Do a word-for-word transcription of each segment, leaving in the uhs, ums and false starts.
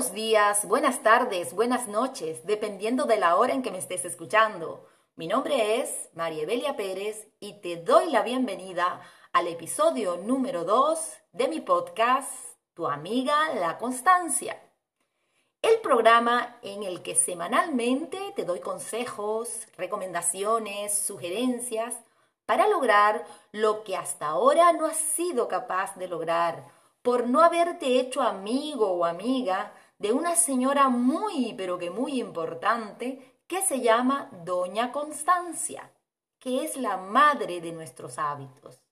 buenos días, buenas tardes, buenas noches, dependiendo de la hora en que me estés escuchando. Mi nombre es María Evelia Pérez y te doy la bienvenida al episodio número dos de mi podcast Tu Amiga La Constancia. El programa en el que semanalmente te doy consejos, recomendaciones, sugerencias para lograr lo que hasta ahora no has sido capaz de lograr por no haberte hecho amigo o amiga de una señora muy, pero que muy importante que se llama Doña Constancia, que es la madre de nuestros hábitos.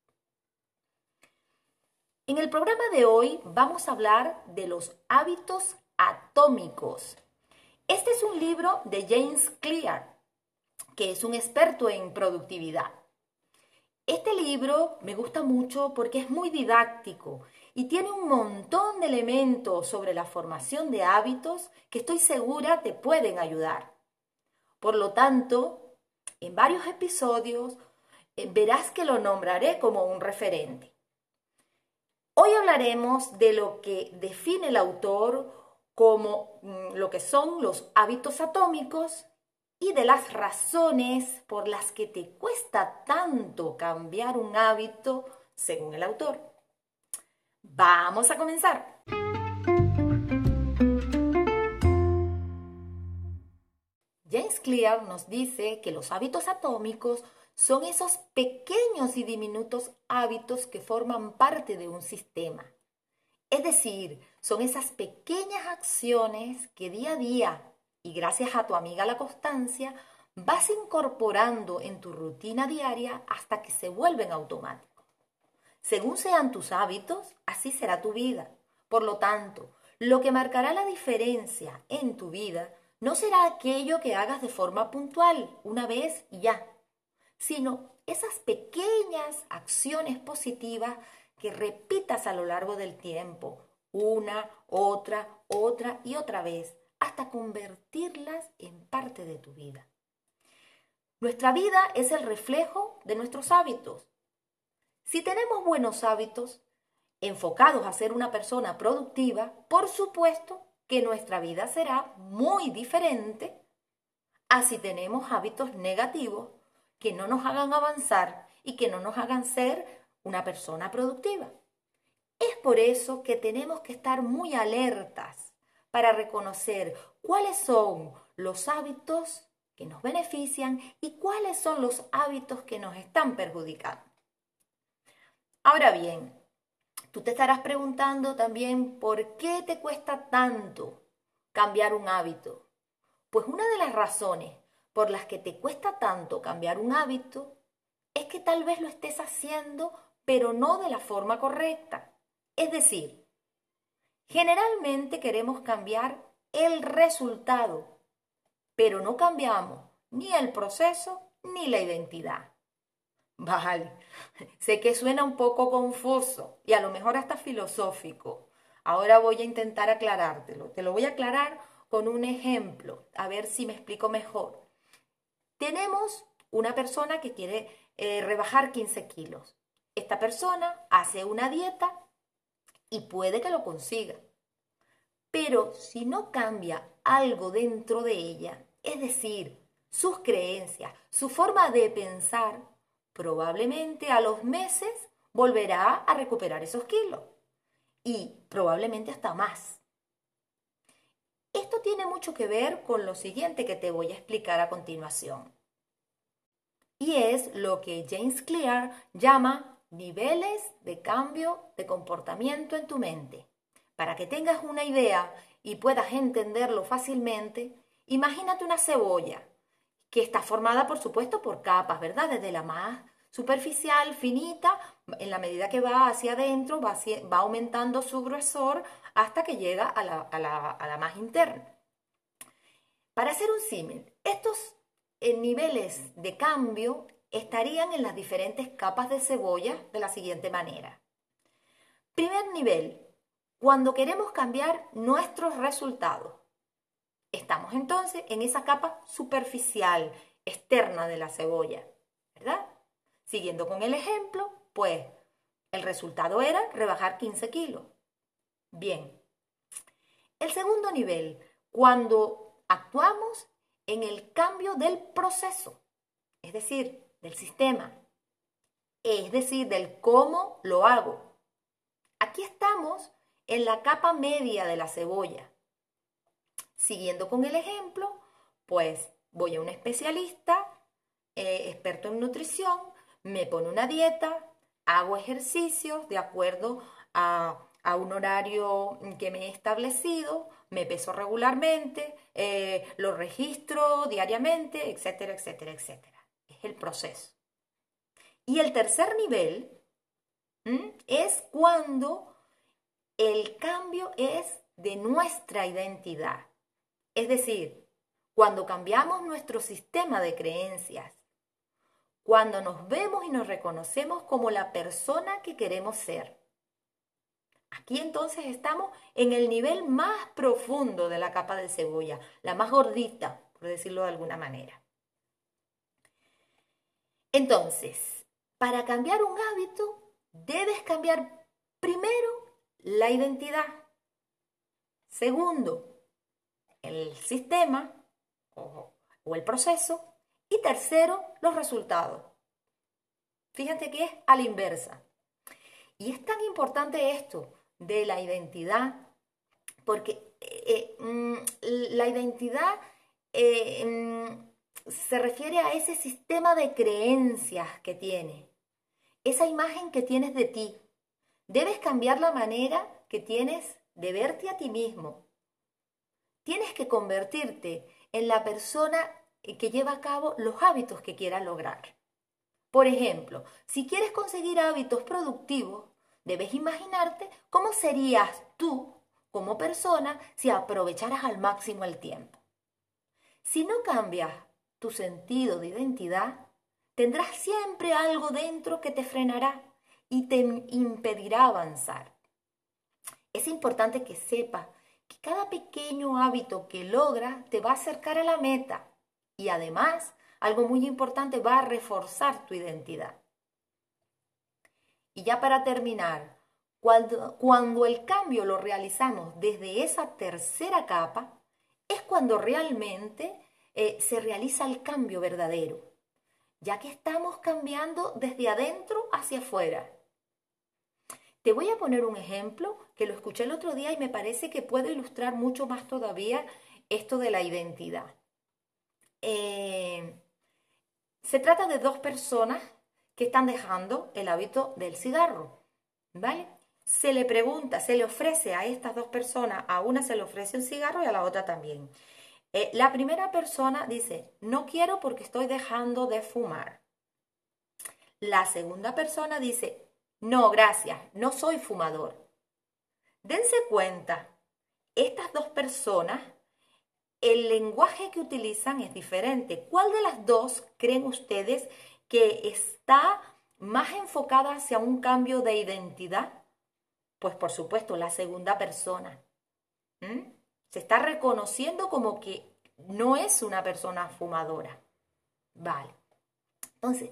En el programa de hoy vamos a hablar de los hábitos atómicos. Este es un libro de James Clear, que es un experto en productividad. Este libro me gusta mucho porque es muy didáctico y tiene un montón de elementos sobre la formación de hábitos que estoy segura te pueden ayudar. Por lo tanto, en varios episodios verás que lo nombraré como un referente. Hoy hablaremos de lo que define el autor como lo que son los hábitos atómicos y de las razones por las que te cuesta tanto cambiar un hábito según el autor. ¡Vamos a comenzar! James Clear nos dice que los hábitos atómicos son esos pequeños y diminutos hábitos que forman parte de un sistema. Es decir, son esas pequeñas acciones que día a día, y gracias a tu amiga la constancia, vas incorporando en tu rutina diaria hasta que se vuelven automáticos. Según sean tus hábitos, así será tu vida. Por lo tanto, lo que marcará la diferencia en tu vida no será aquello que hagas de forma puntual, una vez y ya, sino esas pequeñas acciones positivas que repitas a lo largo del tiempo, una, otra, otra y otra vez, hasta convertirlas en parte de tu vida. Nuestra vida es el reflejo de nuestros hábitos. Si tenemos buenos hábitos enfocados a ser una persona productiva, por supuesto que nuestra vida será muy diferente a si tenemos hábitos negativos que no nos hagan avanzar y que no nos hagan ser una persona productiva. Es por eso que tenemos que estar muy alertas para reconocer cuáles son los hábitos que nos benefician y cuáles son los hábitos que nos están perjudicando. Ahora bien, tú te estarás preguntando también por qué te cuesta tanto cambiar un hábito. Pues una de las razones por las que te cuesta tanto cambiar un hábito es que tal vez lo estés haciendo, pero no de la forma correcta. Es decir, generalmente queremos cambiar el resultado, pero no cambiamos ni el proceso ni la identidad. Vale, sé que suena un poco confuso y a lo mejor hasta filosófico. Ahora voy a intentar aclarártelo. Te lo voy a aclarar con un ejemplo, a ver si me explico mejor. Tenemos una persona que quiere eh, rebajar quince kilos. Esta persona hace una dieta y puede que lo consiga. Pero si no cambia algo dentro de ella, es decir, sus creencias, su forma de pensar, probablemente a los meses volverá a recuperar esos kilos y probablemente hasta más. Esto tiene mucho que ver con lo siguiente que te voy a explicar a continuación. Y es lo que James Clear llama niveles de cambio de comportamiento en tu mente. Para que tengas una idea y puedas entenderlo fácilmente, imagínate una cebolla, que está formada por supuesto por capas, ¿verdad? Desde la más superficial, finita, en la medida que va hacia adentro, va, hacia, va aumentando su gruesor hasta que llega a la, a la, a la más interna. Para hacer un símil, estos en niveles de cambio estarían en las diferentes capas de cebolla de la siguiente manera. Primer nivel, cuando queremos cambiar nuestros resultados. Estamos entonces en esa capa superficial, externa de la cebolla, ¿verdad? Siguiendo con el ejemplo, pues el resultado era rebajar quince kilos. Bien, El segundo nivel, cuando actuamos en el cambio del proceso, es decir, del sistema, es decir, del cómo lo hago. Aquí estamos en la capa media de la cebolla. Siguiendo con el ejemplo, pues voy a un especialista, eh, experto en nutrición, me pone una dieta, hago ejercicios de acuerdo a, a un horario que me he establecido, me peso regularmente, eh, lo registro diariamente, etcétera, etcétera, etcétera. Es el proceso. Y el tercer nivel ¿m? es cuando el cambio es de nuestra identidad. Es decir, cuando cambiamos nuestro sistema de creencias, cuando nos vemos y nos reconocemos como la persona que queremos ser. Aquí entonces estamos en el nivel más profundo de la capa de cebolla, la más gordita, por decirlo de alguna manera. Entonces, para cambiar un hábito, debes cambiar primero la identidad. Segundo, el sistema o, o el proceso. Y tercero, los resultados. Fíjate que es a la inversa. Y es tan importante esto de la identidad, porque eh, eh, la identidad eh, se refiere a ese sistema de creencias que tienes, esa imagen que tienes de ti. Debes cambiar la manera que tienes de verte a ti mismo. Tienes que convertirte en la persona que lleva a cabo los hábitos que quieras lograr. Por ejemplo, si quieres conseguir hábitos productivos, debes imaginarte cómo serías tú como persona si aprovecharas al máximo el tiempo. Si no cambias tu sentido de identidad, tendrás siempre algo dentro que te frenará y te impedirá avanzar. Es importante que sepas que cada pequeño hábito que logras te va a acercar a la meta. Y además, algo muy importante, va a reforzar tu identidad. Y ya para terminar, cuando, cuando el cambio lo realizamos desde esa tercera capa, es cuando realmente eh, se realiza el cambio verdadero, ya que estamos cambiando desde adentro hacia afuera. Te voy a poner un ejemplo que lo escuché el otro día y me parece que puede ilustrar mucho más todavía esto de la identidad. Eh, se trata de dos personas que están dejando el hábito del cigarro, ¿vale? Se le pregunta, se le ofrece a estas dos personas, a una se le ofrece un cigarro y a la otra también. Eh, la primera persona dice, no quiero porque estoy dejando de fumar. La segunda persona dice, no, gracias, no soy fumador. Dense cuenta, estas dos personas, el lenguaje que utilizan es diferente. ¿Cuál de las dos creen ustedes que está más enfocada hacia un cambio de identidad? Pues por supuesto, la segunda persona. ¿Mm? Se está reconociendo como que no es una persona fumadora. Vale. Entonces,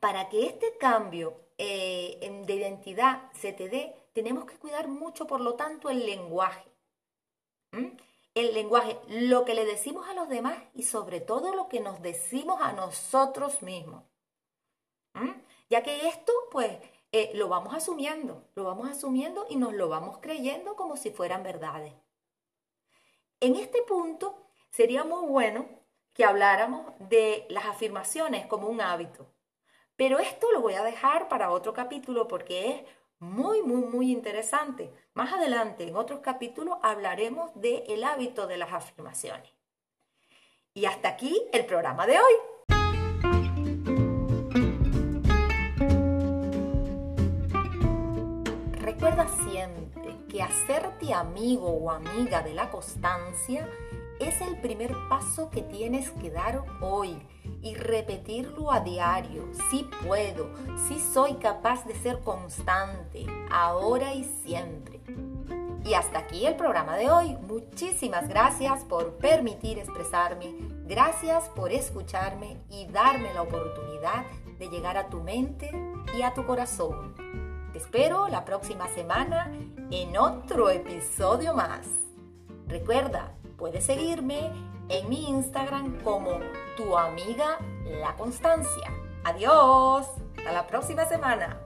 para que este cambio eh, de identidad se te dé, tenemos que cuidar mucho, por lo tanto, el lenguaje. ¿Mm? El lenguaje, lo que le decimos a los demás y sobre todo lo que nos decimos a nosotros mismos. ¿Mm? Ya que esto, pues, eh, lo vamos asumiendo, lo vamos asumiendo y nos lo vamos creyendo como si fueran verdades. En este punto, sería muy bueno que habláramos de las afirmaciones como un hábito. Pero esto lo voy a dejar para otro capítulo porque es muy, muy, muy interesante. Más adelante, en otros capítulos, hablaremos del hábito de las afirmaciones. Y hasta aquí el programa de hoy. Recuerda siempre que hacerte amigo o amiga de la constancia es el primer paso que tienes que dar hoy y repetirlo a diario. Sí puedo, sí soy capaz de ser constante, ahora y siempre. Y hasta aquí el programa de hoy. Muchísimas gracias por permitir expresarme, gracias por escucharme y darme la oportunidad de llegar a tu mente y a tu corazón. Te espero la próxima semana en otro episodio más. Recuerda, puedes seguirme en mi Instagram como Tu Amiga La Constancia. ¡Adiós! ¡Hasta la próxima semana!